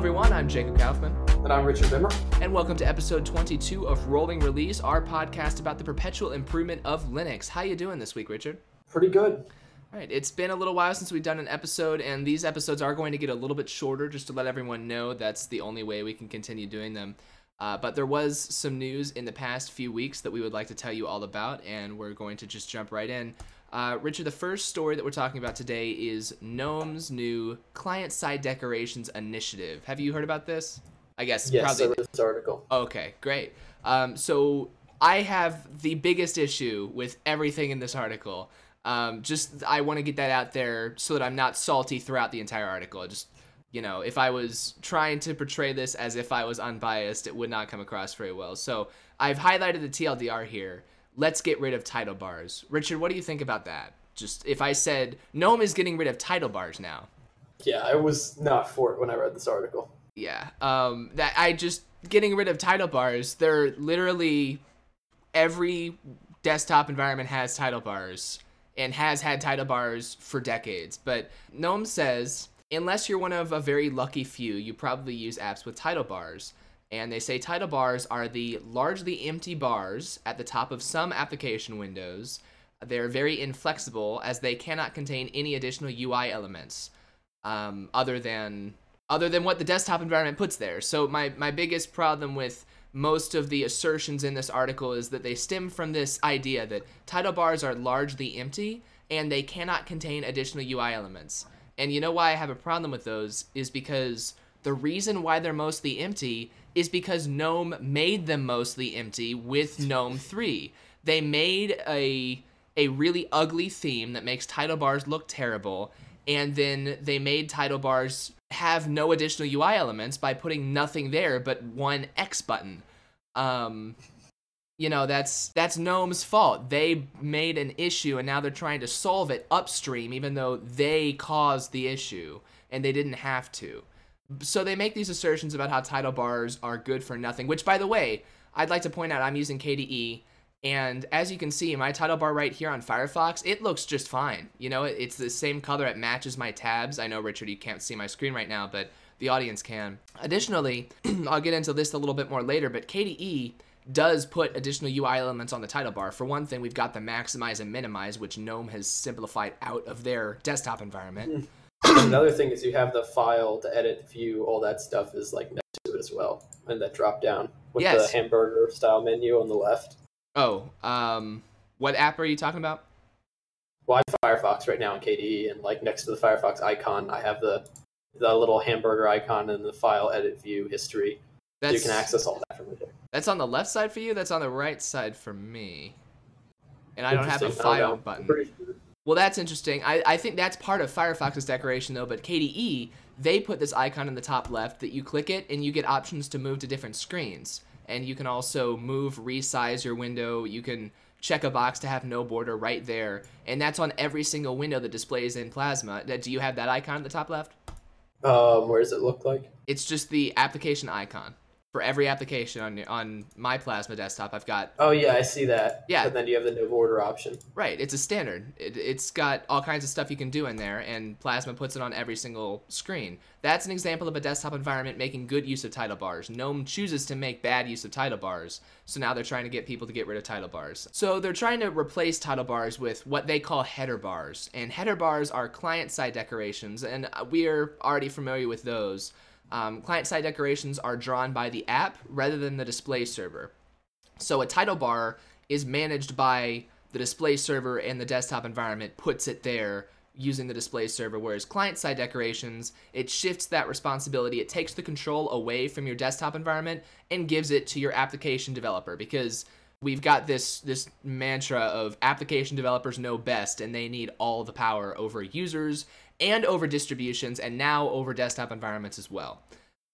everyone, I'm Jacob Kaufman. And I'm Richard Bimmer. And welcome to episode 22 of Rolling Release, our podcast about the perpetual improvement of Linux. How you doing this week, Richard? Pretty good. All right, it's been a little while since we've done an episode, and these episodes are going to get a little bit shorter, just to let everyone know that's the only way we can continue doing them. But there was some news in the past few weeks that we would like to tell you all about, and we're going to just jump right in. Richard, the first story that we're talking about today is Gnome's new client-side decorations initiative. Have you heard about this? I guess yes, probably. Yes, I read this article. Okay, great. So I have the biggest issue with everything in this article. I want to get that out there so that I'm not salty throughout the entire article. Just, you know, if I was trying to portray this as if I was unbiased, it would not come across very well. So I've highlighted the TLDR here. Let's get rid of title bars. Richard, what do you think about that? Just if I said Gnome is getting rid of title bars now. Yeah, I was not for it when I read this article. Yeah, getting rid of title bars. They're literally every desktop environment has title bars. And has had title bars for decades. But Gnome says, unless you're one of a very lucky few, you probably use apps with title bars. And they say title bars are the largely empty bars at the top of some application windows. They're very inflexible as they cannot contain any additional UI elements other than what the desktop environment puts there. So my biggest problem with most of the assertions in this article is that they stem from this idea that title bars are largely empty and they cannot contain additional UI elements. And you know why I have a problem with those is because the reason why they're mostly empty is because GNOME made them mostly empty with GNOME 3. They made a really ugly theme that makes title bars look terrible, and then they made title bars have no additional UI elements by putting nothing there but one X button. That's GNOME's fault. They made an issue and now they're trying to solve it upstream, even though they caused the issue and they didn't have to. So they make these assertions about how title bars are good for nothing, which, by the way, I'd like to point out I'm using KDE, and as you can see, my title bar right here on Firefox, it looks just fine. You know, it's the same color. It matches my tabs. I know, Richard, you can't see my screen right now, but the audience can. Additionally, I'll get into this a little bit more later, but KDE does put additional UI elements on the title bar. For one thing, we've got the maximize and minimize, which GNOME has simplified out of their desktop environment. Another thing is you have the file, the edit, view, all that stuff is like next to it as well, and that drop down with the hamburger-style menu on the left. Oh, what app are you talking about? Well, I have Firefox right now in KDE, and like next to the Firefox icon, I have the little hamburger icon and the file, edit, view, history. So you can access all that from there. That's on the left side for you. That's on the right side for me. And I don't have a file button. Sure. Well, that's interesting. I think that's part of Firefox's decoration, though. But KDE, they put this icon in the top left that you click it, and you get options to move to different screens. And you can also move, resize your window. You can check a box to have no border right there. And that's on every single window that displays in Plasma. Do you have that icon at the top left? Where does it look like? It's just the application icon. For every application on my Plasma desktop, I've got... Oh, yeah, I see that. Yeah. But then you have the no border option. Right. It's a standard. It's got all kinds of stuff you can do in there, and Plasma puts it on every single screen. That's an example of a desktop environment making good use of title bars. GNOME chooses to make bad use of title bars, so now they're trying to get people to get rid of title bars. So they're trying to replace title bars with what they call header bars, and header bars are client-side decorations, and we're already familiar with those. Client-side decorations are drawn by the app rather than the display server. So a title bar is managed by the display server, and the desktop environment puts it there using the display server, whereas client-side decorations, it shifts that responsibility. It takes the control away from your desktop environment and gives it to your application developer, because we've got this mantra of application developers know best, and they need all the power over users and over distributions, and now over desktop environments as well.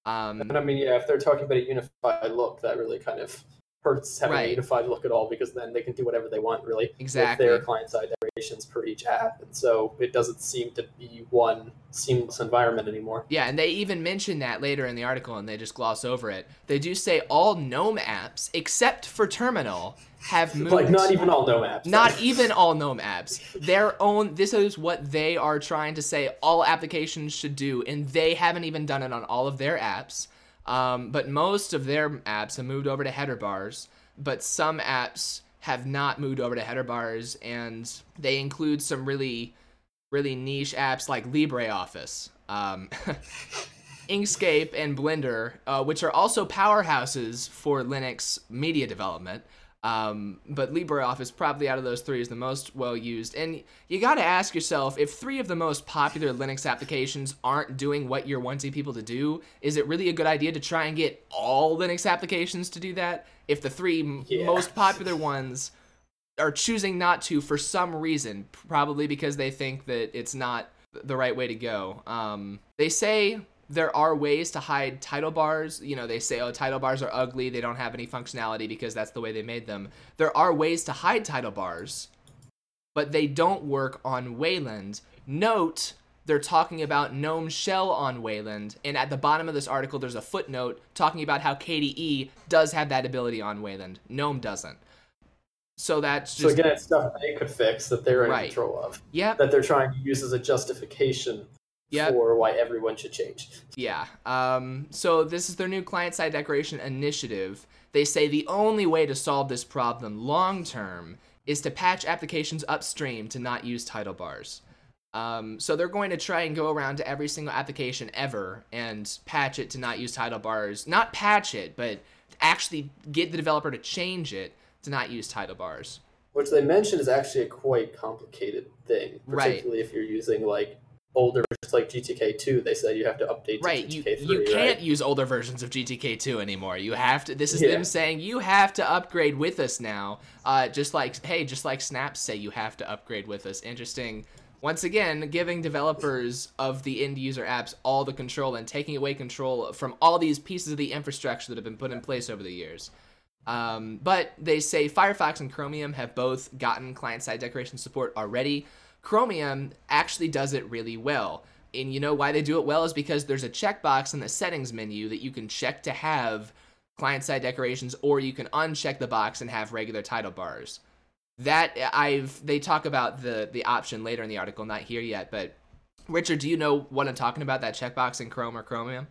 And I mean, yeah, if they're talking about a unified look, that really kind of hurts having a unified look at all, because then they can do whatever they want, really. Exactly. With their client-side applications per each app. And so it doesn't seem to be one seamless environment anymore. Yeah, and they even mention that later in the article and they just gloss over it. They do say all GNOME apps, except for Terminal, have moved. Like, not even all GNOME apps. Not even all GNOME apps. Their own, this is what they are trying to say all applications should do, and they haven't even done it on all of their apps. But most of their apps have moved over to header bars, but some apps have not moved over to header bars, and they include some really, really niche apps like LibreOffice, Inkscape, and Blender, which are also powerhouses for Linux media development. But LibreOffice, probably out of those three, is the most well-used. And you got to ask yourself, if three of the most popular Linux applications aren't doing what you're wanting people to do, is it really a good idea to try and get all Linux applications to do that? If the three most popular ones are choosing not to for some reason, probably because they think that it's not the right way to go. They say there are ways to hide title bars. You know, they say, oh, title bars are ugly. They don't have any functionality because that's the way they made them. There are ways to hide title bars, but they don't work on Wayland. Note, they're talking about GNOME Shell on Wayland. And at the bottom of this article, there's a footnote talking about how KDE does have that ability on Wayland. GNOME doesn't. So that's just... So again, it's stuff they could fix that they're in control of. Yep. That they're trying to use as a justification for why everyone should change. Yeah. So this is their new client-side decoration initiative. They say the only way to solve this problem long-term is to patch applications upstream to not use title bars. So they're going to try and go around to every single application ever and patch it to not use title bars. Not patch it, but actually get the developer to change it to not use title bars. Which they mentioned is actually a quite complicated thing, particularly if you're using, like, older, just like GTK2, they said you have to update to GTK3. You can't use older versions of GTK2 anymore. You have to, this is them saying you have to upgrade with us now. Just like snaps say you have to upgrade with us. Interesting. Once again, giving developers of the end user apps all the control and taking away control from all these pieces of the infrastructure that have been put in place over the years. But they say Firefox and Chromium have both gotten client-side decoration support already. Chromium actually does it really well. And you know why they do it well is because there's a checkbox in the settings menu that you can check to have client-side decorations, or you can uncheck the box and have regular title bars. They talk about the option later in the article, not here yet, but Richard, do you know what I'm talking about, that checkbox in Chrome or Chromium?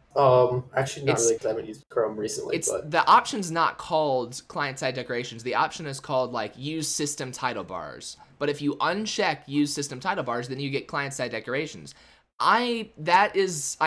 Actually, not really, because I haven't used Chrome recently. The option's not called client-side decorations. The option is called, like, use system title bars. But if you uncheck use system title bars, then you get client-side decorations. I'm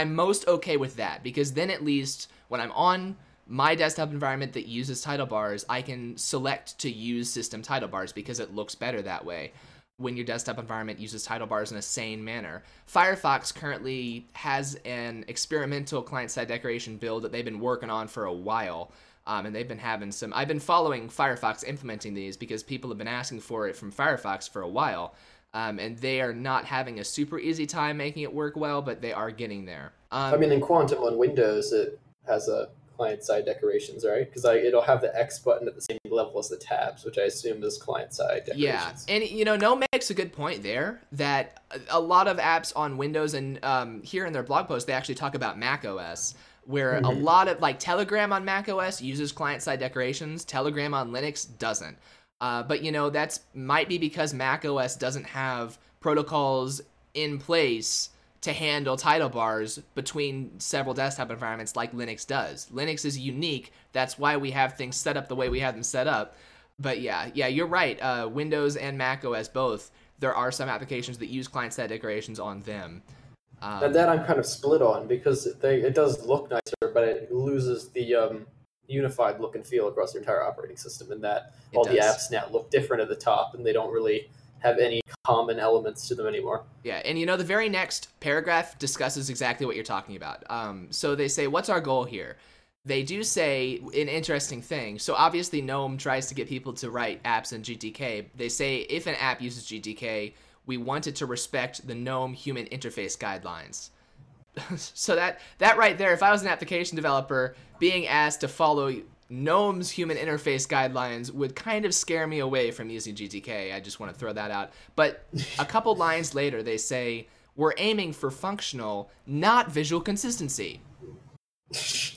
most okay with that, because then at least when I'm on my desktop environment that uses title bars, I can select to use system title bars because it looks better that way. When your desktop environment uses title bars in a sane manner. Firefox currently has an experimental client-side decoration build that they've been working on for a while, and they've been having some... I've been following Firefox implementing these because people have been asking for it from Firefox for a while, and they are not having a super easy time making it work well, but they are getting there. In Quantum on Windows, it has a client-side decorations, right? Because it'll have the X button at the same level as the tabs, which I assume is client-side decorations. Yeah, and Gnome makes a good point there that a lot of apps on Windows and here in their blog post, they actually talk about macOS, where a lot of, like, Telegram on macOS uses client-side decorations, Telegram on Linux doesn't. But that's might be because macOS doesn't have protocols in place to handle title bars between several desktop environments like Linux does. Linux is unique. That's why we have things set up the way we have them set up. But yeah, you're right. Windows and Mac OS both, there are some applications that use client-side decorations on them. And that I'm kind of split on because it does look nicer, but it loses the unified look and feel across the entire operating system, and that all the apps now look different at the top and they don't really have any common elements to them anymore. Yeah, and the very next paragraph discusses exactly what you're talking about. So they say, what's our goal here? They do say an interesting thing. So obviously GNOME tries to get people to write apps in GTK. They say if an app uses GTK, we want it to respect the GNOME human interface guidelines. So that right there, if I was an application developer being asked to follow Gnome's human interface guidelines would kind of scare me away from using GTK. I just want to throw that out. But a couple lines later, they say, we're aiming for functional, not visual consistency.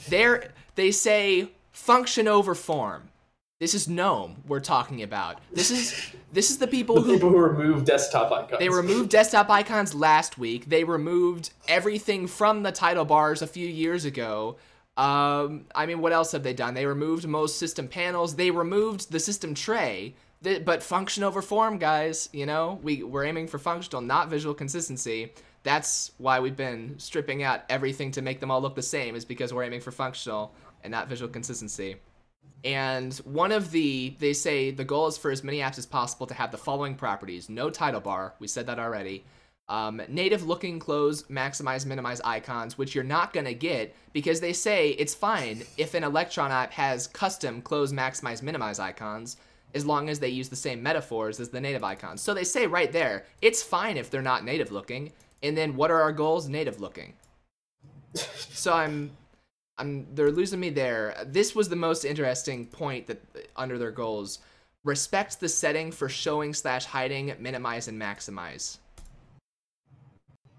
They say function over form. This is GNOME we're talking about. This is the people who... The people who removed desktop icons. They removed desktop icons last week. They removed everything from the title bars a few years ago. I mean, what else have they done? They removed most system panels. They removed the system tray. But function over form, guys. You know, we're aiming for functional, not visual consistency. That's why we've been stripping out everything to make them all look the same, is because we're aiming for functional and not visual consistency. And one of the, they say the goal is for as many apps as possible to have the following properties. No title bar. We said that already. Native looking, close, maximize, minimize icons, which you're not going to get because they say it's fine if an Electron app has custom close, maximize, minimize icons, as long as they use the same metaphors as the native icons. So they say right there, it's fine if they're not native looking. And then what are our goals? Native looking. So they're losing me there. This was the most interesting point that under their goals. Respect the setting for showing / hiding, minimize, and maximize.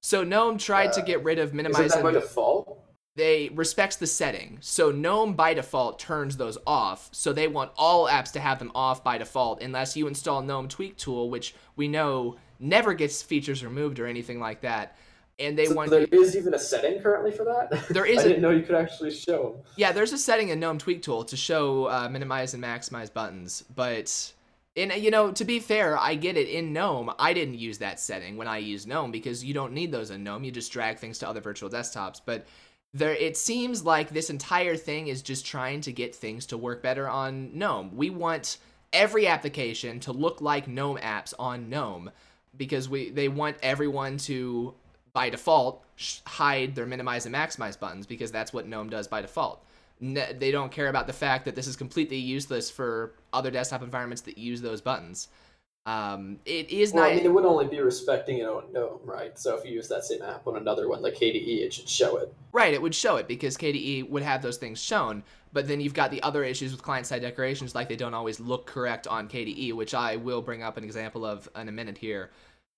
So GNOME tried to get rid of minimize. Isn't that by default? They respects the setting. So GNOME by default turns those off. So they want all apps to have them off by default unless you install GNOME Tweak Tool, which we know never gets features removed or anything like that. And they want. There is even a setting currently for that? There is. I didn't know you could actually show. Yeah, there's a setting in GNOME Tweak Tool to show minimize and maximize buttons. But, and you know, to be fair, I get it. In GNOME, I didn't use that setting when I used GNOME because you don't need those in GNOME. You just drag things to other virtual desktops. But there, it seems like this entire thing is just trying to get things to work better on GNOME. We want every application to look like GNOME apps on GNOME because they want everyone to, by default, hide their minimize and maximize buttons because that's what GNOME does by default. They don't care about the fact that this is completely useless for other desktop environments that use those buttons. It is not. I mean, it would only be respecting it on GNOME, right? So if you use that same app on another one, like KDE, it should show it. Right, it would show it because KDE would have those things shown. But then you've got the other issues with client-side decorations, like they don't always look correct on KDE, which I will bring up an example of in a minute here.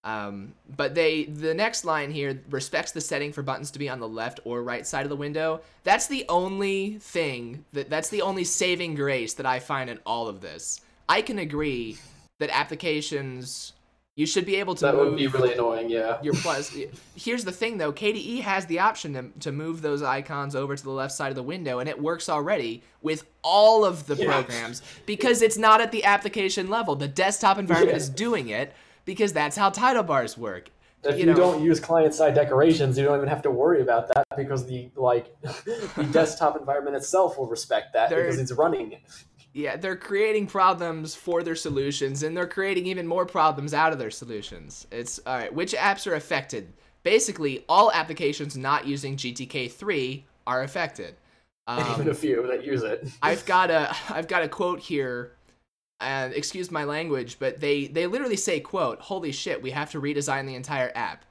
But the next line here, respects the setting for buttons to be on the left or right side of the window. That's the only thing, that's the only saving grace that I find in all of this. I can agree that applications, you should be able to move. That would be really annoying, yeah. Here's the thing though, KDE has the option to move those icons over to the left side of the window, and it works already with all of the programs because it's not at the application level. The desktop environment is doing it. Because that's how title bars work. If you don't use client-side decorations, you don't even have to worry about that because the desktop environment itself will respect that because it's running. Yeah, they're creating problems for their solutions, and they're creating even more problems out of their solutions. It's all right. Which apps are affected? Basically, all applications not using GTK3 are affected. Even a few that use it. I've got a quote here. And excuse my language, but they literally say, quote, holy shit, we have to redesign the entire app.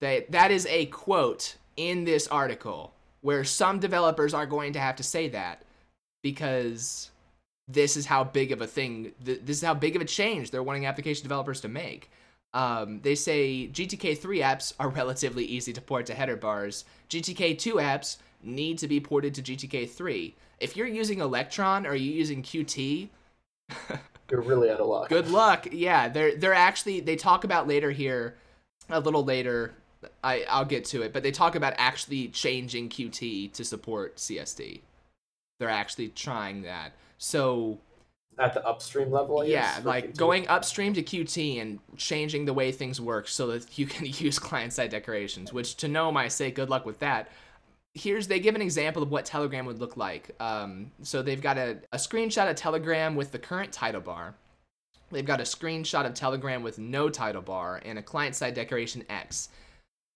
That is a quote in this article where some developers are going to have to say that because this is how big of a thing, this is how big of a change they're wanting application developers to make. They say GTK3 apps are relatively easy to port to header bars. GTK2 apps need to be ported to GTK3. If you're using Electron or you're using Qt, you're really out of luck. Good luck. Yeah, they're actually, they talk about later here, a little later, I'll get to it, but they talk about actually changing Qt to support CSD. They're actually trying that. So at the upstream level, I guess, like Qt. Going upstream to Qt and changing the way things work so that you can use client-side decorations, which to GNOME I say good luck with that. They give an example of what Telegram would look like. So they've got a screenshot of Telegram with the current title bar. They've got a screenshot of Telegram with no title bar and a client-side decoration X.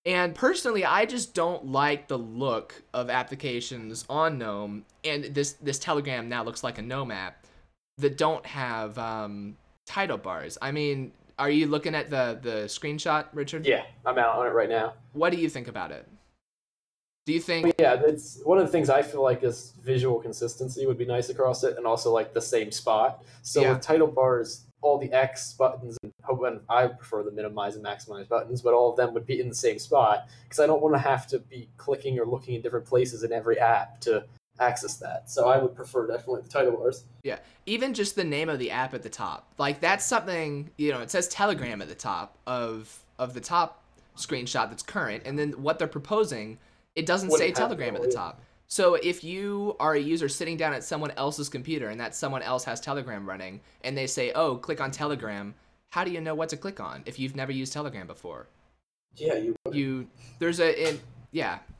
And personally, I just don't like the look of applications on GNOME, and this Telegram now looks like a GNOME app that don't have title bars. I mean, are you looking at the screenshot, Richard? Yeah, I'm out on it right now. What do you think about it? Do you think? Yeah, that's one of the things I feel like is visual consistency would be nice across it, and also like the same spot. So with title bars, all the X buttons, and I prefer the minimize and maximize buttons, but all of them would be in the same spot because I don't want to have to be clicking or looking in different places in every app to access that. So I would prefer definitely the title bars. Yeah, even just the name of the app at the top. Like that's something, you know, it says Telegram at the top of the top screenshot that's current, and then what they're proposing, it doesn't say Telegram at the top. So if you are a user sitting down at someone else's computer and that someone else has Telegram running and they say, oh, click on Telegram, how do you know what to click on if you've never used Telegram before? Yeah, so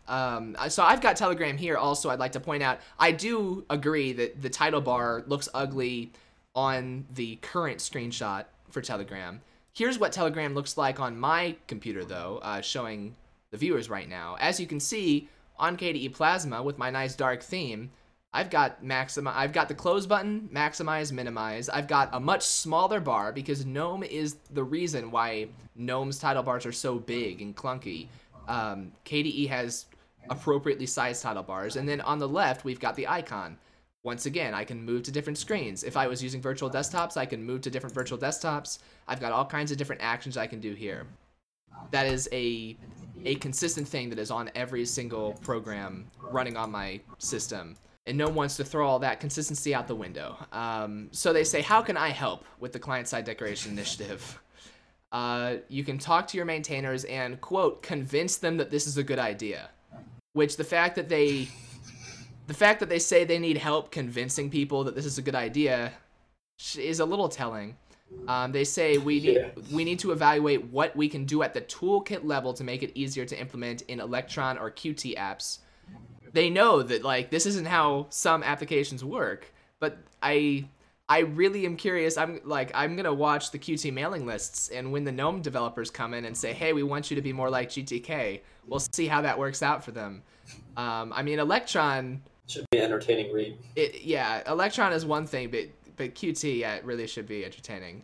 I've got Telegram here also. I'd like to point out, I do agree that the title bar looks ugly on the current screenshot for Telegram. Here's what Telegram looks like on my computer though, showing the viewers right now. As you can see, on KDE Plasma with my nice dark theme, I've got the close button, maximize, minimize. I've got a much smaller bar because GNOME is the reason why GNOME's title bars are so big and clunky. KDE has appropriately sized title bars. And then on the left, we've got the icon. Once again, I can move to different screens. If I was using virtual desktops, I can move to different virtual desktops. I've got all kinds of different actions I can do here. That is a consistent thing that is on every single program running on my system. And no one wants to throw all that consistency out the window. So they say, how can I help with the client-side decoration initiative? You can talk to your maintainers and, quote, convince them that this is a good idea. Which the fact that they say they need help convincing people that this is a good idea is a little telling. They say we need to evaluate what we can do at the toolkit level to make it easier to implement in Electron or Qt apps. They know that like this isn't how some applications work, but I really am curious. I'm gonna watch the Qt mailing lists, and when the GNOME developers come in and say, hey, we want you to be more like GTK, we'll see how that works out for them. I mean, Electron should be entertaining read. Electron is one thing, but Qt, yeah, it really should be entertaining.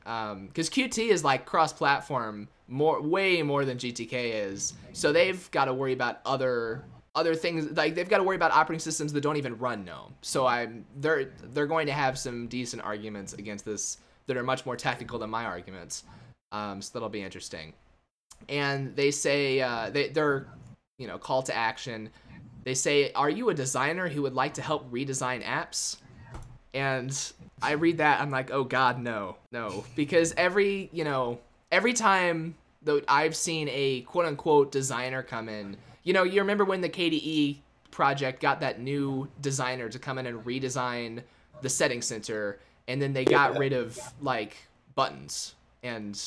Because Qt is like cross-platform way more than GTK is. So they've got to worry about other things. Like they've got to worry about operating systems that don't even run GNOME. So they're going to have some decent arguments against this that are much more tactical than my arguments. So that'll be interesting. And they say they're, you know, call to action. They say, are you a designer who would like to help redesign apps? And I read that, I'm like, oh God, no. Because every time that I've seen a quote unquote designer come in, you know, you remember when the KDE project got that new designer to come in and redesign the settings center, and then they got rid of like buttons and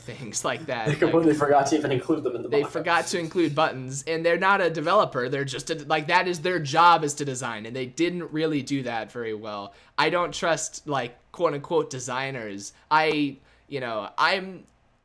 things like that. They completely forgot to even include them in the box. They forgot to include buttons, and they're not a developer. They're just that is their job, is to design, and they didn't really do that very well. I don't trust like quote unquote designers. I'm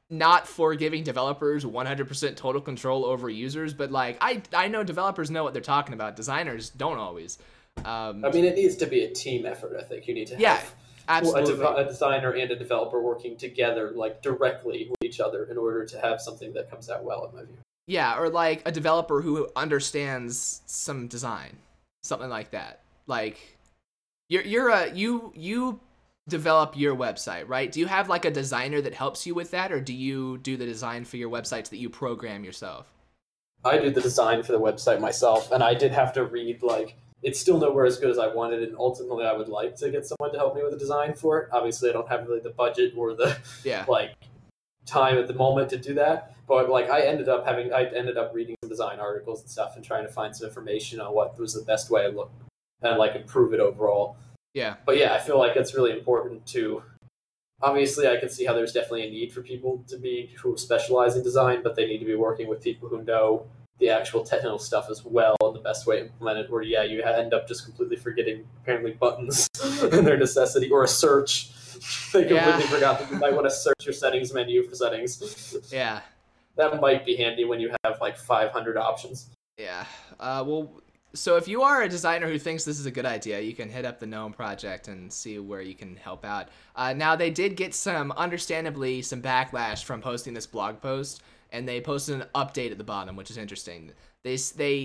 not for giving developers 100% total control over users, but like I know developers know what they're talking about. Designers don't always. I mean, it needs to be a team effort. I think you need to have absolutely. A designer and a developer working together, like directly with each other, in order to have something that comes out well, in my view. Yeah, or like a developer who understands some design, something like that. Like, you develop your website, right? Do you have like a designer that helps you with that, or do you do the design for your websites that you program yourself? I did the design for the website myself, and I did have to read like. It's still nowhere as good as I wanted, and ultimately I would like to get someone to help me with the design for it. Obviously, I don't have really the budget or the time at the moment to do that. But like, I ended up reading some design articles and stuff, and trying to find some information on what was the best way to look and like improve it overall. Yeah. But yeah, I feel like it's really important to. Obviously, I can see how there's definitely a need for people who specialize in design, but they need to be working with people who know the actual technical stuff as well, and the best way to implement it, or you end up just completely forgetting apparently buttons and their necessity, or a search. They completely forgot that you might want to search your settings menu for settings. Yeah. That might be handy when you have like 500 options. Yeah. So if you are a designer who thinks this is a good idea, you can hit up the GNOME project and see where you can help out. Now they did get understandably some backlash from posting this blog post, and they posted an update at the bottom, which is interesting. They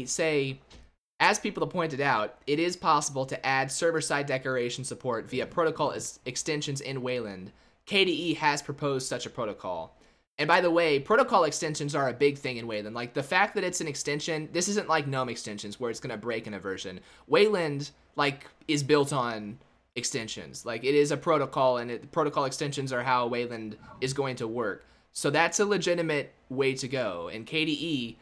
say, as people have pointed out, it is possible to add server-side decoration support via protocol extensions in Wayland. KDE has proposed such a protocol. And by the way, protocol extensions are a big thing in Wayland. Like, the fact that it's an extension, this isn't like GNOME extensions where it's going to break in a version. Wayland, like, is built on extensions. Like, it is a protocol, and protocol extensions are how Wayland is going to work. So that's a legitimate way to go. And KDE,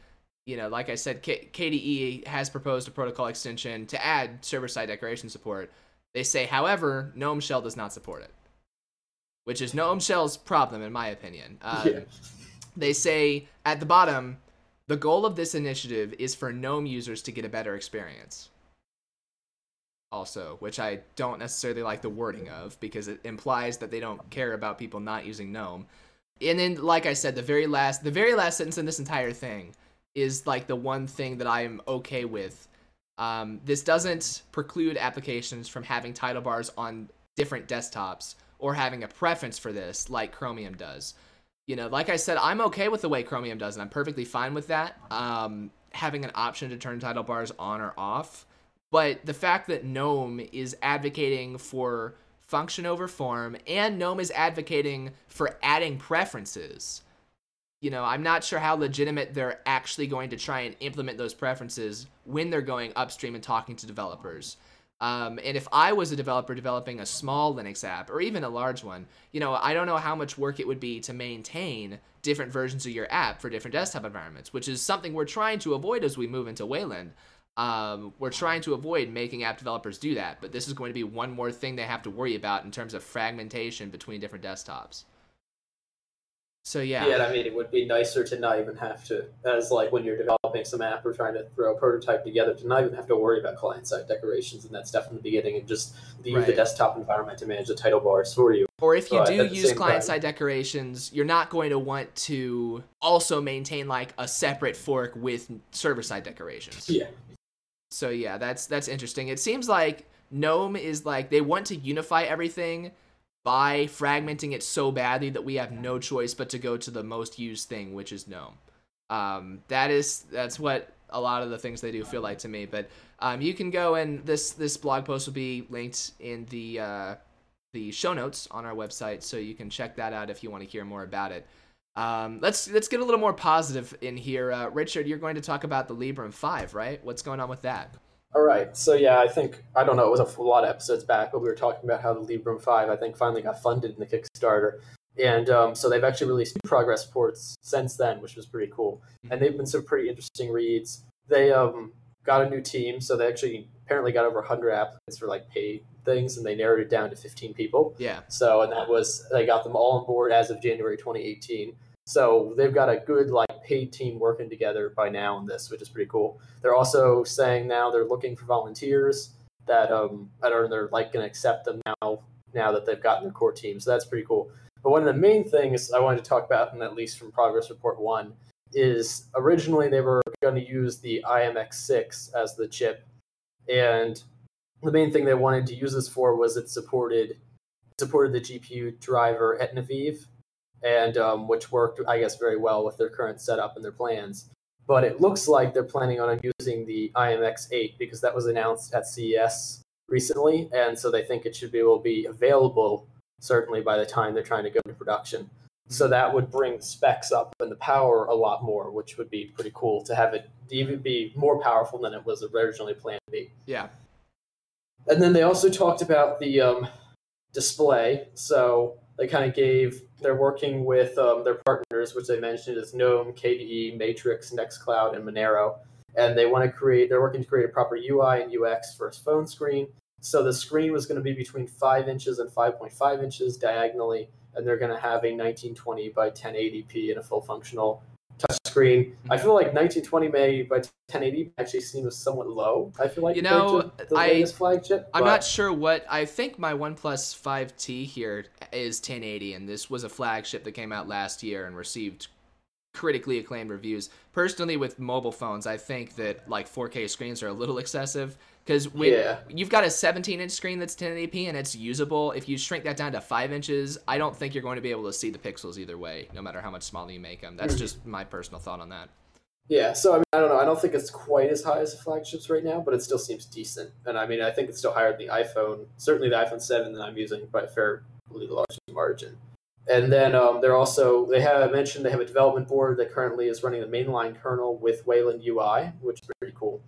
you know, like I said, KDE has proposed a protocol extension to add server-side decoration support. They say, however, GNOME Shell does not support it, which is GNOME Shell's problem, in my opinion. They say at the bottom, the goal of this initiative is for GNOME users to get a better experience. Also, which I don't necessarily like the wording of, because it implies that they don't care about people not using GNOME. And then, like I said, the very last sentence in this entire thing is like the one thing that I am okay with. This doesn't preclude applications from having title bars on different desktops or having a preference for this like Chromium does. You know, like I said, I'm okay with the way Chromium does, and I'm perfectly fine with that, having an option to turn title bars on or off. But the fact that GNOME is advocating for function over form, and GNOME is advocating for adding preferences, you know, I'm not sure how legitimate they're actually going to try and implement those preferences when they're going upstream and talking to developers. And if I was a developer developing a small Linux app, or even a large one, you know, I don't know how much work it would be to maintain different versions of your app for different desktop environments, which is something we're trying to avoid as we move into Wayland. We're trying to avoid making app developers do that, but this is going to be one more thing they have to worry about in terms of fragmentation between different desktops. So yeah. Yeah, I mean, it would be nicer to not even have to, as like when you're developing some app or trying to throw a prototype together, to not even have to worry about client-side decorations and that stuff in the beginning, and just leave the desktop environment to manage the title bars for you. Or if you do use client-side decorations, you're not going to want to also maintain like a separate fork with server-side decorations. Yeah. So yeah, that's interesting. It seems like GNOME is like, they want to unify everything by fragmenting it so badly that we have no choice but to go to the most used thing, which is GNOME. That's what a lot of the things they do feel like to me. But you can go, and this blog post will be linked in the show notes on our website, so you can check that out if you want to hear more about it. Let's get a little more positive in here. Richard, you're going to talk about the Librem 5, right? What's going on with that? All right. So yeah, I think, I don't know, it was a lot of episodes back, but we were talking about how the Librem 5, I think, finally got funded in the Kickstarter. And so they've actually released two progress ports since then, which was pretty cool. And they've been some pretty interesting reads. They got a new team. So they actually apparently got over 100 applicants for like paid things, and they narrowed it down to 15 people. Yeah. So, and that was, they got them all on board as of January 2018. So they've got a good like paid team working together by now on this, which is pretty cool. They're also saying now they're looking for volunteers that they're like going to accept them now that they've gotten their core team. So that's pretty cool. But one of the main things I wanted to talk about, and at least from Progress Report 1, is originally they were going to use the IMX6 as the chip. And the main thing they wanted to use this for was it supported the GPU driver Etna Vive, and which worked, I guess, very well with their current setup and their plans. But it looks like they're planning on using the IMX8, because that was announced at CES recently, and so they think it will be available, certainly, by the time they're trying to go to production. So that would bring the specs up and the power a lot more, which would be pretty cool to have it even be more powerful than it was originally planned to be. Yeah. And then they also talked about the display. So they kind of they're working with their partners, which they mentioned is GNOME, KDE, Matrix, Nextcloud, and Monero. And they want to they're working to create a proper UI and UX for a phone screen. So the screen was going to be between 5 inches and 5.5 inches diagonally, and they're going to have a 1920 by 1080p and a full functional touchscreen. I feel like 1920 by 1080 actually seems somewhat low. I feel like, you know, the latest flagship. I'm not sure what, I think my OnePlus 5T here is 1080, and this was a flagship that came out last year and received critically acclaimed reviews. Personally, with mobile phones, I think that like 4K screens are a little excessive, because you've got a 17-inch screen that's 1080p and it's usable. If you shrink that down to 5 inches, I don't think you're going to be able to see the pixels either way, no matter how much smaller you make them. That's just my personal thought on that. Yeah, so I mean, I don't know. I don't think it's quite as high as the flagships right now, but it still seems decent. And I mean, I think it's still higher than the iPhone, certainly the iPhone 7 that I'm using by a fairly large margin. And then they're also, they have mentioned they have a development board that currently is running the mainline kernel with Wayland UI, which is pretty cool.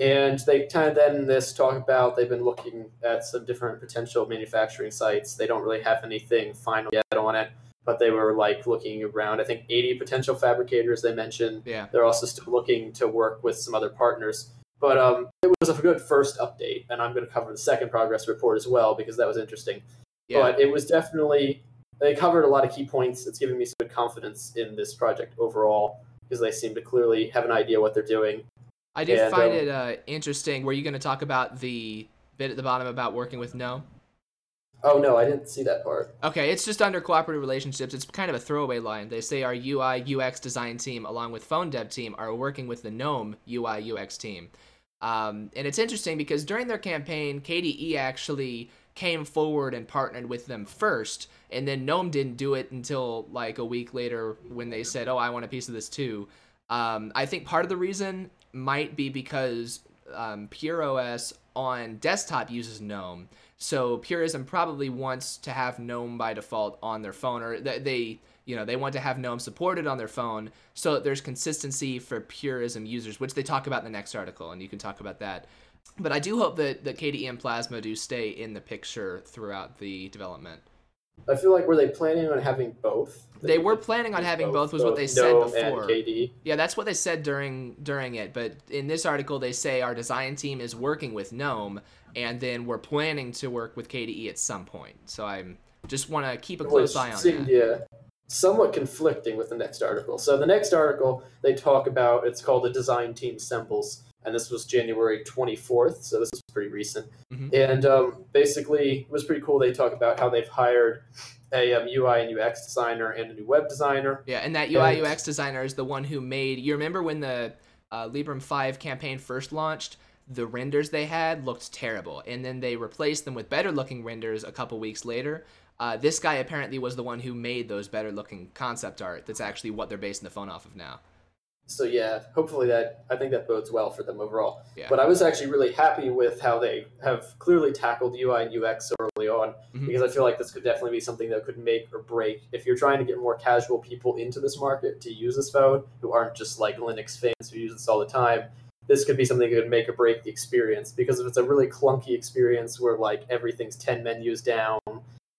And they kind of then this talk about they've been looking at some different potential manufacturing sites. They don't really have anything final yet on it, but they were like looking around, I think 80 potential fabricators they mentioned. Yeah. They're also still looking to work with some other partners. But it was a good first update, and I'm going to cover the second progress report as well because that was interesting. Yeah. But it was definitely... They covered a lot of key points. It's giving me some good confidence in this project overall because they seem to clearly have an idea what they're doing. I did find it interesting. Were you going to talk about the bit at the bottom about working with Gnome? Oh, no, I didn't see that part. Okay, it's just under cooperative relationships. It's kind of a throwaway line. They say our UI UX design team along with phone dev team are working with the Gnome UI UX team. And it's interesting because during their campaign, KDE actually came forward and partnered with them first, and then Gnome didn't do it until like a week later when they said, oh, I want a piece of this too. I think part of the reason might be because PureOS on desktop uses GNOME. So Purism probably wants to have GNOME by default on their phone, or they, you know, they want to have GNOME supported on their phone so that there's consistency for Purism users, which they talk about in the next article, and you can talk about that. But I do hope that KDE and Plasma do stay in the picture throughout the development. I feel like, were they planning on having both? They were planning on having both was what they said before. KDE. Yeah, that's what they said during it. But in this article, they say our design team is working with GNOME, and then we're planning to work with KDE at some point. So I just want to keep a close eye on that. Yeah, somewhat conflicting with the next article. So the next article they talk about, it's called the design team symbols. And this was January 24th, so this is pretty recent. Mm-hmm. And basically, it was pretty cool. They talk about how they've hired a UI and UX designer and a new web designer. Yeah, and that UI UX designer is the one who made... You remember when the Librem 5 campaign first launched? The renders they had looked terrible, and then they replaced them with better-looking renders a couple weeks later. This guy apparently was the one who made those better-looking concept art. That's actually what they're basing the phone off of now. So yeah, hopefully I think that bodes well for them overall. Yeah. But I was actually really happy with how they have clearly tackled UI and UX early on, mm-hmm. because I feel like this could definitely be something that could make or break. If you're trying to get more casual people into this market to use this phone, who aren't just like Linux fans who use this all the time, this could be something that could make or break the experience. Because if it's a really clunky experience where like everything's 10 menus down,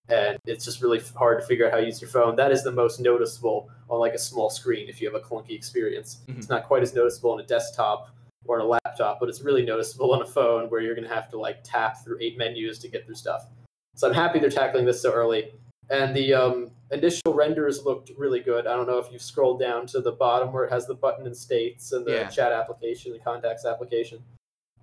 and it's just really hard to figure out how to use your phone. That is the most noticeable on like a small screen if you have a clunky experience. Mm-hmm. It's not quite as noticeable on a desktop or on a laptop, but it's really noticeable on a phone where you're going to have to like tap through 8 menus to get through stuff. So I'm happy they're tackling this so early. And the initial renders looked really good. I don't know if you've scrolled down to the bottom where it has the button and states and the chat application, the contacts application.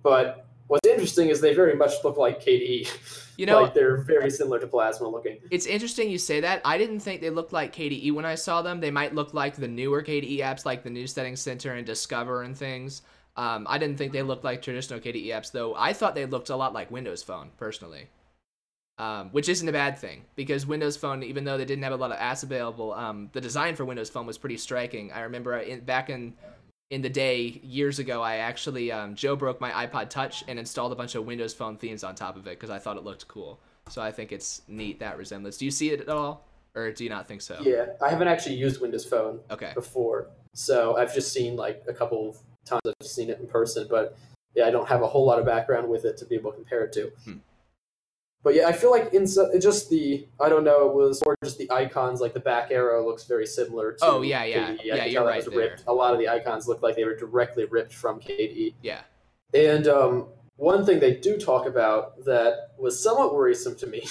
But... what's interesting is they very much look like KDE. You know, like they're very similar to Plasma looking. It's interesting you say that. I didn't think they looked like KDE when I saw them. They might look like the newer KDE apps, like the new Settings Center and Discover and things. I didn't think they looked like traditional KDE apps, though. I thought they looked a lot like Windows Phone, personally. Which isn't a bad thing, because Windows Phone, even though they didn't have a lot of apps available, the design for Windows Phone was pretty striking. I remember back in the day, years ago, I actually jailbroke my iPod Touch and installed a bunch of Windows Phone themes on top of it because I thought it looked cool. So I think it's neat, that resemblance. Do you see it at all, or do you not think so? Yeah, I haven't actually used Windows Phone before, so I've just seen like a couple of times I've seen it in person, but yeah, I don't have a whole lot of background with it to be able to compare it to. But yeah, I feel like just the icons, like the back arrow looks very similar to KDE. Oh, yeah. KDE. Yeah, you're right there. A lot of the icons look like they were directly ripped from KDE. Yeah. And one thing they do talk about that was somewhat worrisome to me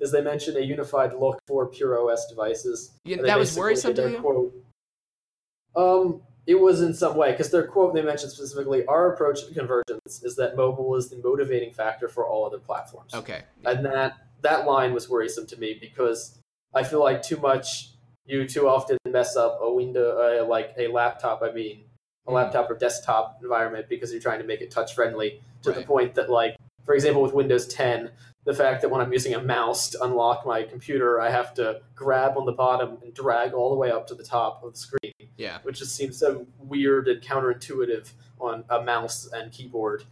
is they mentioned a unified look for PureOS devices. Yeah, that was worrisome to you? Quote, it was in some way, because their quote they mentioned specifically, our approach to convergence is that mobile is the motivating factor for all other platforms. Okay. And that line was worrisome to me because I feel like you too often mess up a window, like a laptop, laptop or desktop environment because you're trying to make it touch friendly to the point that like, for example, with Windows 10, the fact that when I'm using a mouse to unlock my computer, I have to grab on the bottom and drag all the way up to the top of the screen. Yeah. Which just seems so weird and counterintuitive on a mouse and keyboard.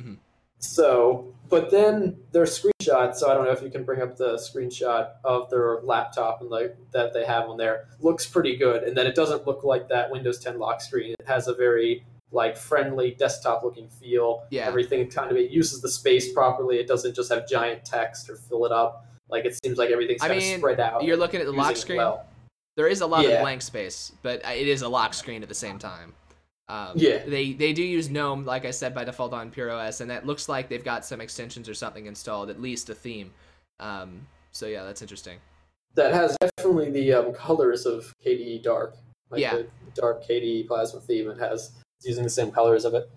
Mm-hmm. So, but then there's screenshots, so I don't know if you can bring up the screenshot of their laptop and like that they have on there. Looks pretty good, and then it doesn't look like that Windows 10 lock screen. It has a very like friendly desktop looking feel. Yeah. Everything kind of, it uses the space properly. It doesn't just have giant text or fill it up. Like it seems like everything's kind of spread out. You're looking at the lock screen. Well. There is a lot of blank space, but it is a lock screen at the same time. They do use GNOME, like I said, by default on PureOS, and that looks like they've got some extensions or something installed, at least a theme. So yeah, that's interesting. That has definitely the colors of KDE Dark, the Dark KDE Plasma theme. It's using the same colors of it.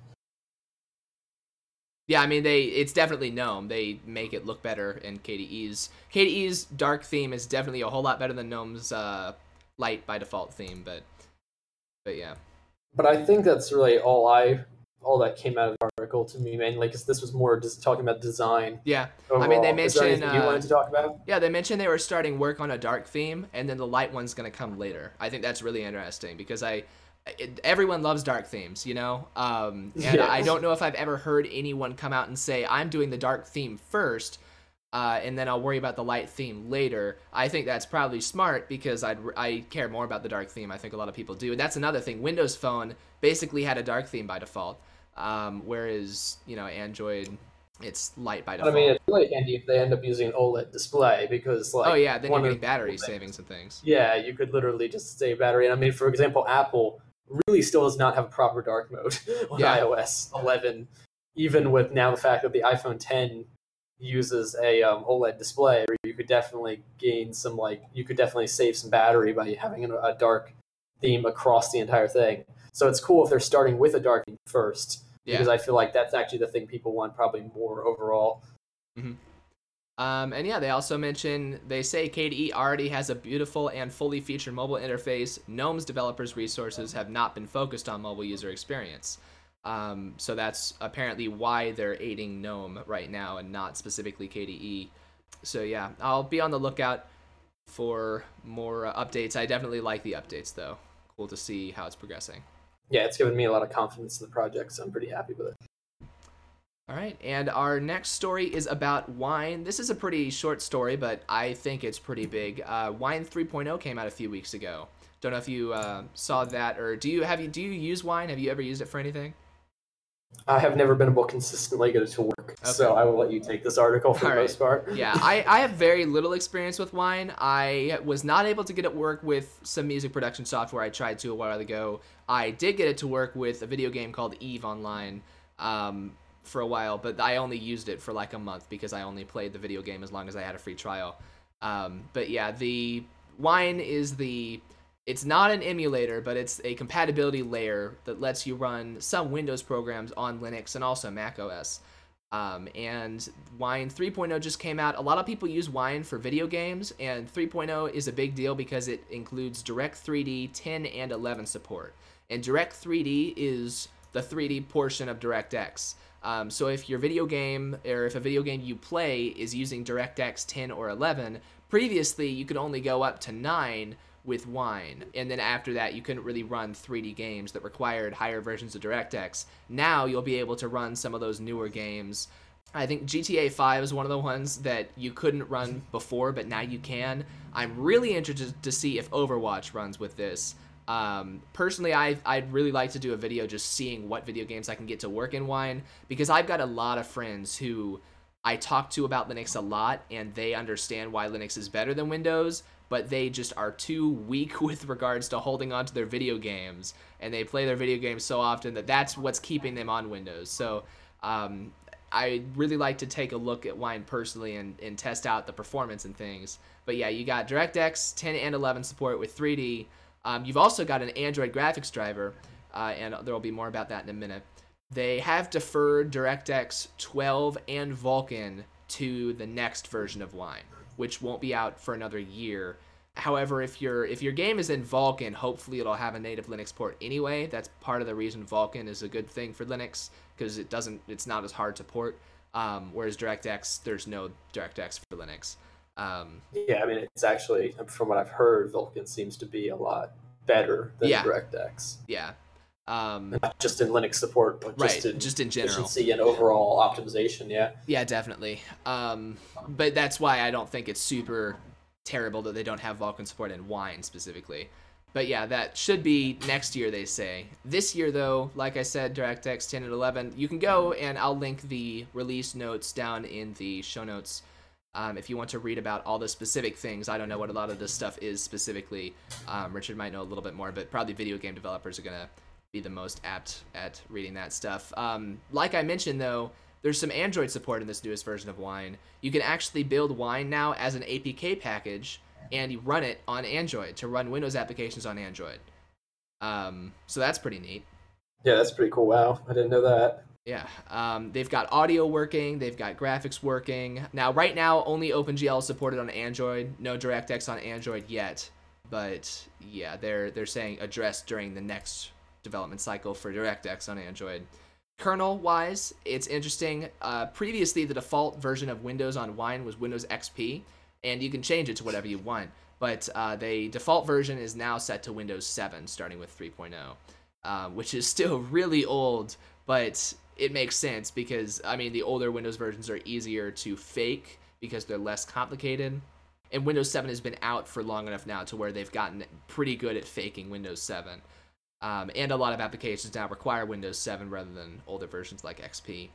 Yeah, I mean, it's definitely GNOME. They make it look better, and KDE's Dark theme is definitely a whole lot better than GNOME's Light by default theme, but yeah. But I think that's really all that came out of the article to me mainly, because this was more just talking about design. Yeah, overall. I mean, they mentioned you wanted to talk about. Yeah, they mentioned they were starting work on a dark theme, and then the light one's going to come later. I think that's really interesting because everyone loves dark themes, you know. I don't know if I've ever heard anyone come out and say, "I'm doing the dark theme first, and then I'll worry about the light theme later." I think that's probably smart because I care more about the dark theme. I think a lot of people do. And that's another thing. Windows Phone basically had a dark theme by default, whereas, you know, Android, it's light by default. I mean, it's really handy if they end up using an OLED display because, like... Oh, yeah, then you're getting battery savings and things. Yeah, you could literally just save battery. And I mean, for example, Apple really still does not have a proper dark mode on iOS 11, even with now the fact that the iPhone 10 uses a OLED display, where you could definitely gain some, like, you could definitely save some battery by having a dark theme across the entire thing. So it's cool if they're starting with a dark theme first, because I feel like that's actually the thing people want probably more overall. Mm-hmm. And yeah, they also mention, they say KDE already has a beautiful and fully featured mobile interface. GNOME's developers' resources have not been focused on mobile user experience. So that's apparently why they're aiding GNOME right now and not specifically KDE. So yeah, I'll be on the lookout for more updates. I definitely like the updates, though. Cool to see how it's progressing. Yeah, it's given me a lot of confidence in the project, so I'm pretty happy with it. All right, and our next story is about Wine. This is a pretty short story, but I think it's pretty big. Wine 3.0 came out a few weeks ago. Don't know if you saw that, or do you use Wine? Have you ever used it for anything? I have never been able to consistently get it to work, so I will let you take this article for the most part. Yeah, I have very little experience with Wine. I was not able to get it to work with some music production software I tried to a while ago. I did get it to work with a video game called Eve Online for a while, but I only used it for like a month because I only played the video game as long as I had a free trial. But yeah, the Wine is the... It's not an emulator, but it's a compatibility layer that lets you run some Windows programs on Linux and also macOS. And Wine 3.0 just came out. A lot of people use Wine for video games, and 3.0 is a big deal because it includes Direct3D 10 and 11 support. And Direct3D is the 3D portion of DirectX. So if your video game, or if a video game you play is using DirectX 10 or 11, previously you could only go up to 9 with Wine, and then after that you couldn't really run 3D games that required higher versions of DirectX. Now you'll be able to run some of those newer games. I think GTA 5 is one of the ones that you couldn't run before, but now you can. I'm really interested to see if Overwatch runs with this. Personally, I'd really like to do a video just seeing what video games I can get to work in Wine, because I've got a lot of friends who I talk to about Linux a lot, and they understand why Linux is better than Windows, but they just are too weak with regards to holding on to their video games, and they play their video games so often that that's what's keeping them on Windows. So I'd really like to take a look at Wine personally and test out the performance and things. But yeah, you got DirectX 10 and 11 support with 3D. You've also got an Android graphics driver, and there will be more about that in a minute. They have deferred DirectX 12 and Vulkan to the next version of Wine, which won't be out for another year. However, if your game is in Vulkan, hopefully it'll have a native Linux port anyway. That's part of the reason Vulkan is a good thing for Linux, because it's not as hard to port. Whereas DirectX, there's no DirectX for Linux. Yeah, I mean, it's actually, from what I've heard, Vulkan seems to be a lot better than DirectX. Yeah. Not just in Linux support, but just in general efficiency and overall optimization. Yeah, definitely. But that's why I don't think it's super terrible that they don't have Vulkan support in Wine specifically. But yeah, that should be next year, they say. This year, though, like I said, DirectX 10 and 11, you can go, and I'll link the release notes down in the show notes if you want to read about all the specific things. I don't know what a lot of this stuff is specifically. Richard might know a little bit more, but probably video game developers are going to be the most apt at reading that stuff. Like I mentioned, though, there's some Android support in this newest version of Wine. You can actually build Wine now as an APK package and you run it on Android to run Windows applications on Android. So that's pretty neat. Yeah, that's pretty cool. Wow, I didn't know that. Yeah, they've got audio working, they've got graphics working. Now, right now, only OpenGL is supported on Android. No DirectX on Android yet. But yeah, they're saying addressed during the next development cycle for DirectX on Android. Kernel-wise, it's interesting. Previously, the default version of Windows on Wine was Windows XP, and you can change it to whatever you want. But the default version is now set to Windows 7, starting with 3.0, which is still really old, but it makes sense because, I mean, the older Windows versions are easier to fake because they're less complicated. And Windows 7 has been out for long enough now to where they've gotten pretty good at faking Windows 7. And a lot of applications now require Windows 7 rather than older versions like XP.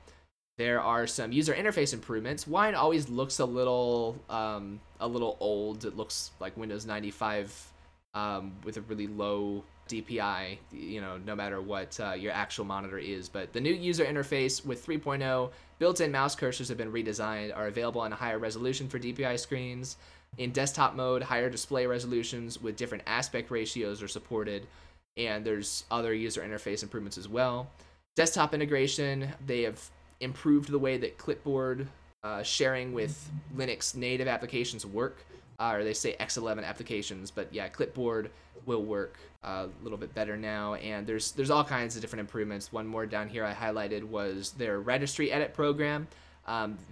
There are some user interface improvements. Wine always looks a little old. It looks like Windows 95 with a really low DPI, you know, no matter what your actual monitor is. But the new user interface with 3.0, built-in mouse cursors have been redesigned, are available on a higher resolution for DPI screens. In desktop mode, higher display resolutions with different aspect ratios are supported, and there's other user interface improvements as well. Desktop integration, they have improved the way that clipboard sharing with Linux native applications work, or they say X11 applications, but yeah, clipboard will work a little bit better now, and there's all kinds of different improvements. One more down here I highlighted was their registry edit program.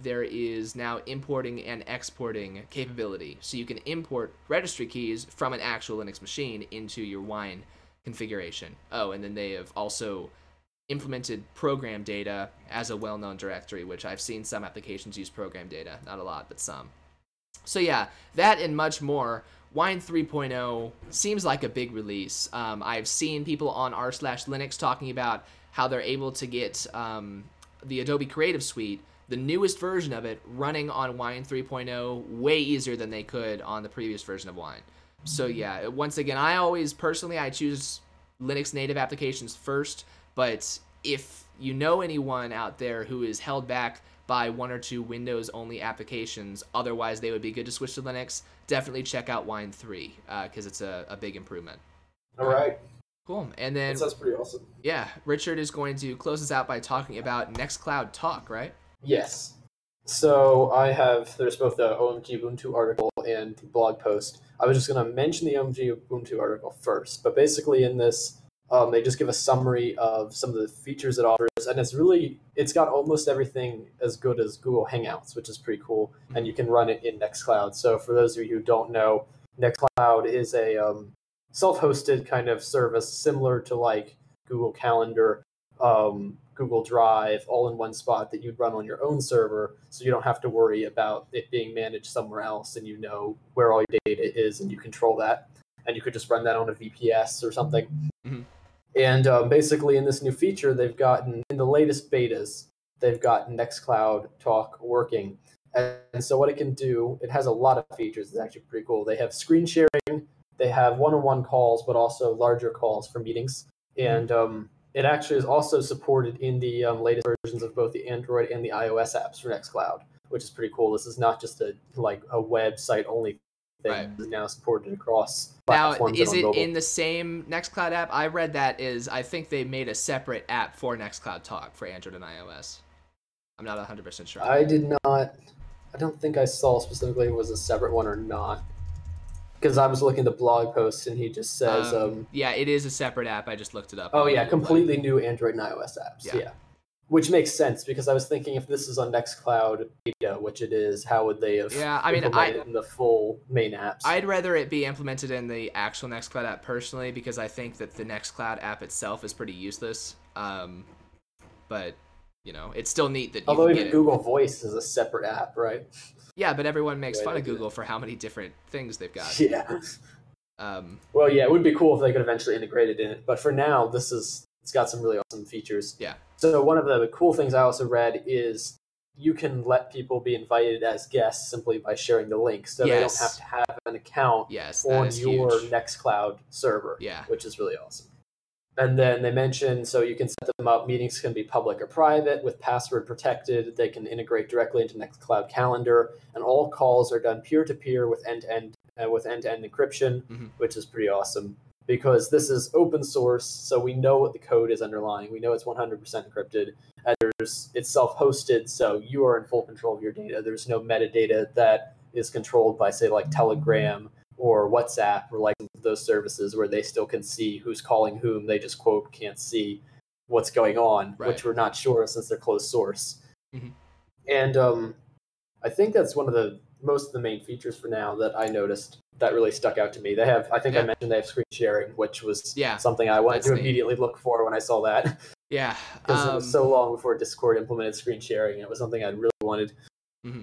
There is now importing and exporting capability, so you can import registry keys from an actual Linux machine into your Wine configuration. Oh, and then they have also implemented program data as a well-known directory, which I've seen some applications use program data, not a lot, but some. So yeah, that and much more. Wine 3.0 seems like a big release. I've seen people on r/Linux talking about how they're able to get the Adobe Creative Suite, the newest version of it, running on Wine 3.0 way easier than they could on the previous version of Wine. So yeah, once again, I choose Linux native applications first, but if you know anyone out there who is held back by one or two Windows-only applications, otherwise they would be good to switch to Linux, definitely check out Wine 3, because it's a big improvement. All right. Cool. And then that sounds pretty awesome. Yeah, Richard is going to close us out by talking about Nextcloud Talk, right? Yes. So there's both the OMG Ubuntu article and the blog post. I was just going to mention the OMG Ubuntu article first, but basically in this, they just give a summary of some of the features it offers, and it's got almost everything as good as Google Hangouts, which is pretty cool, and you can run it in Nextcloud. So for those of you who don't know, Nextcloud is a self-hosted kind of service similar to like Google Calendar, Google Drive, all in one spot that you'd run on your own server, so you don't have to worry about it being managed somewhere else, and you know where all your data is and you control that, and you could just run that on a VPS or something. Mm-hmm. And basically in this new feature, they've gotten, in the latest betas, they've got Nextcloud Talk working. And so what it can do, it has a lot of features. It's actually pretty cool. They have screen sharing, they have one-on-one calls, but also larger calls for meetings. And it actually is also supported in the latest versions of both the Android and the iOS apps for Nextcloud, which is pretty cool. This is not just a website-only thing. Right. It's now supported across platforms. Now, is it in the same Nextcloud app? I read that I think they made a separate app for Nextcloud Talk for Android and iOS. I'm not 100% sure. I don't think I saw specifically if it was a separate one or not. Because I was looking at the blog post and he just says... yeah, it is a separate app. I just looked it up. Oh yeah, completely new Android and iOS apps. Yeah. Which makes sense, because I was thinking if this is on Nextcloud data, which it is, how would they have implemented it in the full main apps? I'd rather it be implemented in the actual Nextcloud app personally, because I think that the Nextcloud app itself is pretty useless. But, you know, it's still neat that although even Google Voice is a separate app, right? Yeah, but everyone makes fun of Google for how many different things they've got. Yeah. Well, yeah, it would be cool if they could eventually integrate it in it. But for now, this is... It's got some really awesome features. Yeah. So one of the cool things I also read is you can let people be invited as guests simply by sharing the link. So yes. They don't have to have an account on your Nextcloud server, which is really awesome. And then they mentioned, so you can set them up. Meetings can be public or private with password protected. They can integrate directly into Nextcloud Calendar. And all calls are done peer-to-peer with end-to-end encryption, which is pretty awesome. Because this is open source, so we know what the code is underlying. We know it's 100% encrypted, and it's self-hosted, so you are in full control of your data. There's no metadata that is controlled by, say, like Telegram or WhatsApp or like those services where they still can see who's calling whom. They just, quote, can't see what's going on, which we're not sure since they're closed source. Mm-hmm. And I think that's one of the most of the main features for now that I noticed that really stuck out to me. They have, I think I mentioned they have screen sharing, which was something I wanted to immediately look for when I saw that. Yeah. Because it was so long before Discord implemented screen sharing. It was something I really wanted. Mm-hmm.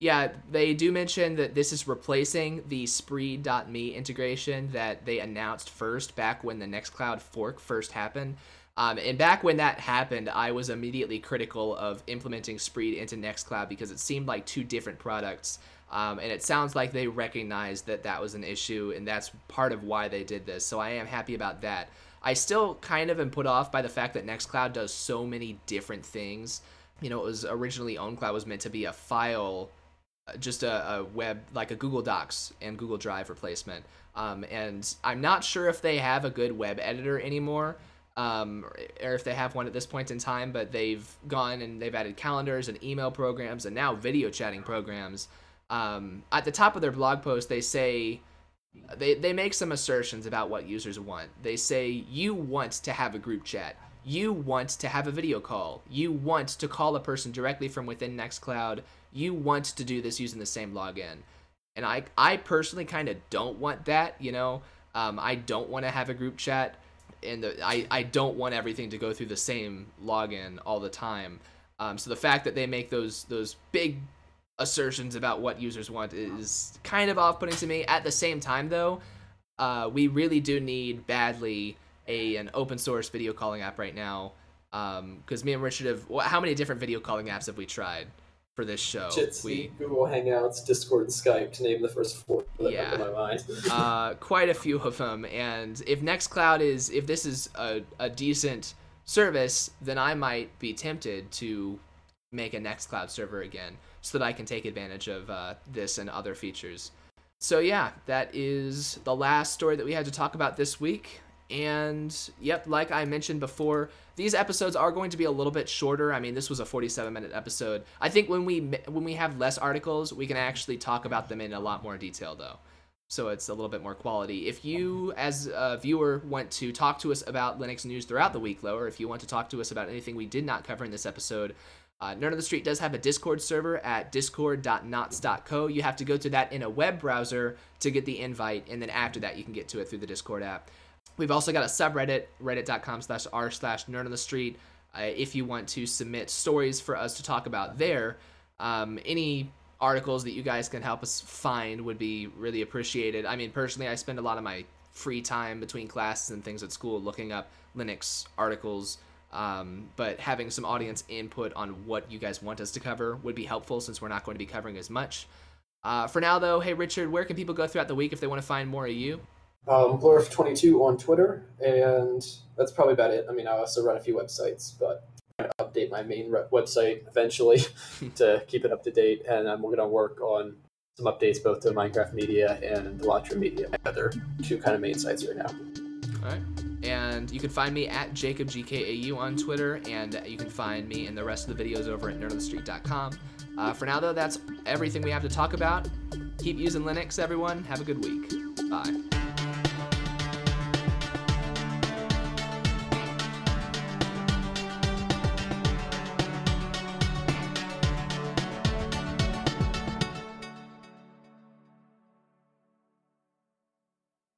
Yeah, they do mention that this is replacing the Spree.me integration that they announced first back when the Nextcloud fork first happened. And back when that happened, I was immediately critical of implementing Spree into Nextcloud because it seemed like two different products. And it sounds like they recognized that that was an issue, and that's part of why they did this. So I am happy about that. I still kind of am put off by the fact that Nextcloud does so many different things. You know, it was originally OwnCloud was meant to be a file, just a web, like a Google Docs and Google Drive replacement. And I'm not sure if they have a good web editor anymore. Or if they have one at this point in time, but they've gone and they've added calendars and email programs and now video chatting programs. At the top of their blog post, they say, they make some assertions about what users want. They say, you want to have a group chat. You want to have a video call. You want to call a person directly from within Nextcloud. You want to do this using the same login. And I personally kind of don't want that, you know. I don't want to have a group chat. I don't want everything to go through the same login all the time. So the fact that they make those big assertions about what users want is kind of off-putting to me. At the same time, though, we really do need badly an open-source video calling app right now. Because me and Richard have... how many different video calling apps have we tried for this show? Jitsi, Google Hangouts, Discord, and Skype, to name the first four that come to my mind. Quite a few of them, and if Nextcloud is, if this is a decent service, then I might be tempted to make a Nextcloud server again so that I can take advantage of this and other features. So yeah, that is the last story that we had to talk about this week. And yep, like I mentioned before, these episodes are going to be a little bit shorter. I mean, this was a 47-minute episode. I think when we have less articles, we can actually talk about them in a lot more detail, though. So it's a little bit more quality. If you, as a viewer, want to talk to us about Linux news throughout the week, or if you want to talk to us about anything we did not cover in this episode, Nerd on the Street does have a Discord server at discord.nots.co. You have to go to that in a web browser to get the invite, and then after that, you can get to it through the Discord app. We've also got a subreddit, reddit.com/r/nerd on the street, if you want to submit stories for us to talk about there. Any articles that you guys can help us find would be really appreciated. I mean, personally, I spend a lot of my free time between classes and things at school looking up Linux articles, but having some audience input on what you guys want us to cover would be helpful since we're not going to be covering as much. For now, though, hey, Richard, where can people go throughout the week if they want to find more of you? Blurf22 on Twitter, and that's probably about it. I mean, I also run a few websites, but I'm going to update my main website eventually to keep it up to date, and I'm going to work on some updates both to Minecraft Media and Electron Media, my other two kind of main sites right now. All right, and you can find me at JacobGKAU on Twitter, and you can find me and the rest of the videos over at nerdonthestreet.com. For now, though, that's everything we have to talk about. Keep using Linux, everyone. Have a good week. Bye.